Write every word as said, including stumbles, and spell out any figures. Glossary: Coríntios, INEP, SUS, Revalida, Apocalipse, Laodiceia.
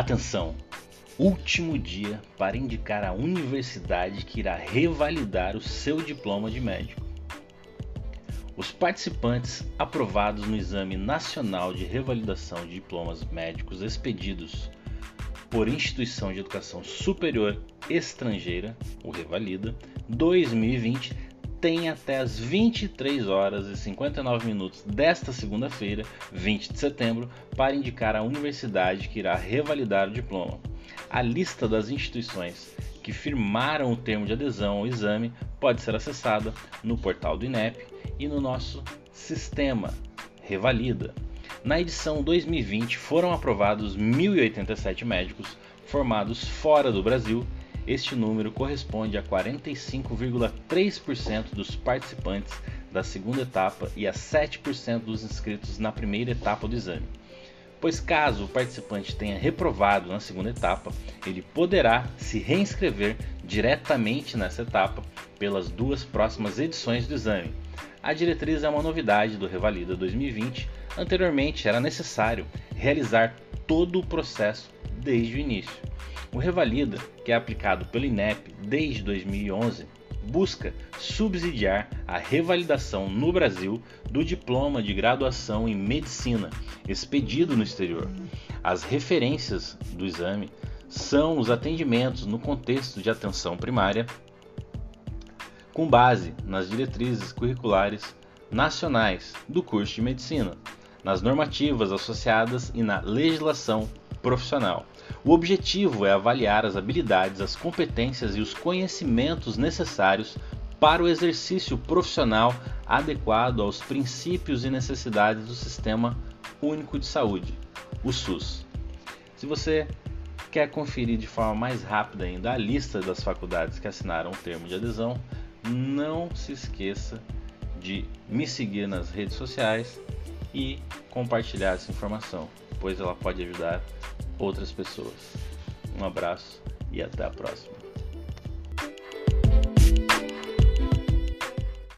Atenção! Último dia para indicar a universidade que irá revalidar o seu diploma de médico. Os participantes aprovados no Exame Nacional de Revalidação de Diplomas Médicos expedidos por Instituição de Educação Superior Estrangeira, o Revalida, dois mil e vinte, tem até as vinte e três horas e cinquenta e nove minutos desta segunda-feira, vinte de setembro, para indicar a universidade que irá revalidar o diploma. A lista das instituições que firmaram o termo de adesão ao exame pode ser acessada no portal do I N E P e no nosso sistema Revalida. Na edição dois mil e vinte foram aprovados mil e oitenta e sete médicos formados fora do Brasil. Este número corresponde a quarenta e cinco vírgula três por cento dos participantes da segunda etapa e a sete por cento dos inscritos na primeira etapa do exame. Pois caso o participante tenha reprovado na segunda etapa, ele poderá se reinscrever diretamente nessa etapa pelas duas próximas edições do exame. A diretriz é uma novidade do Revalida dois mil e vinte. Anteriormente era necessário realizar todo o processo desde o início. O Revalida, que é aplicado pelo I N E P desde dois mil e onze, busca subsidiar a revalidação no Brasil do diploma de graduação em medicina expedido no exterior. As referências do exame são os atendimentos no contexto de atenção primária, com base nas diretrizes curriculares nacionais do curso de medicina, nas normativas associadas e na legislação profissional. O objetivo é avaliar as habilidades, as competências e os conhecimentos necessários para o exercício profissional adequado aos princípios e necessidades do Sistema Único de Saúde, o SUS. Se você quer conferir de forma mais rápida ainda a lista das faculdades que assinaram o termo de adesão, não se esqueça de me seguir nas redes sociais e compartilhar essa informação, pois ela pode ajudar outras pessoas. Um abraço e até a próxima.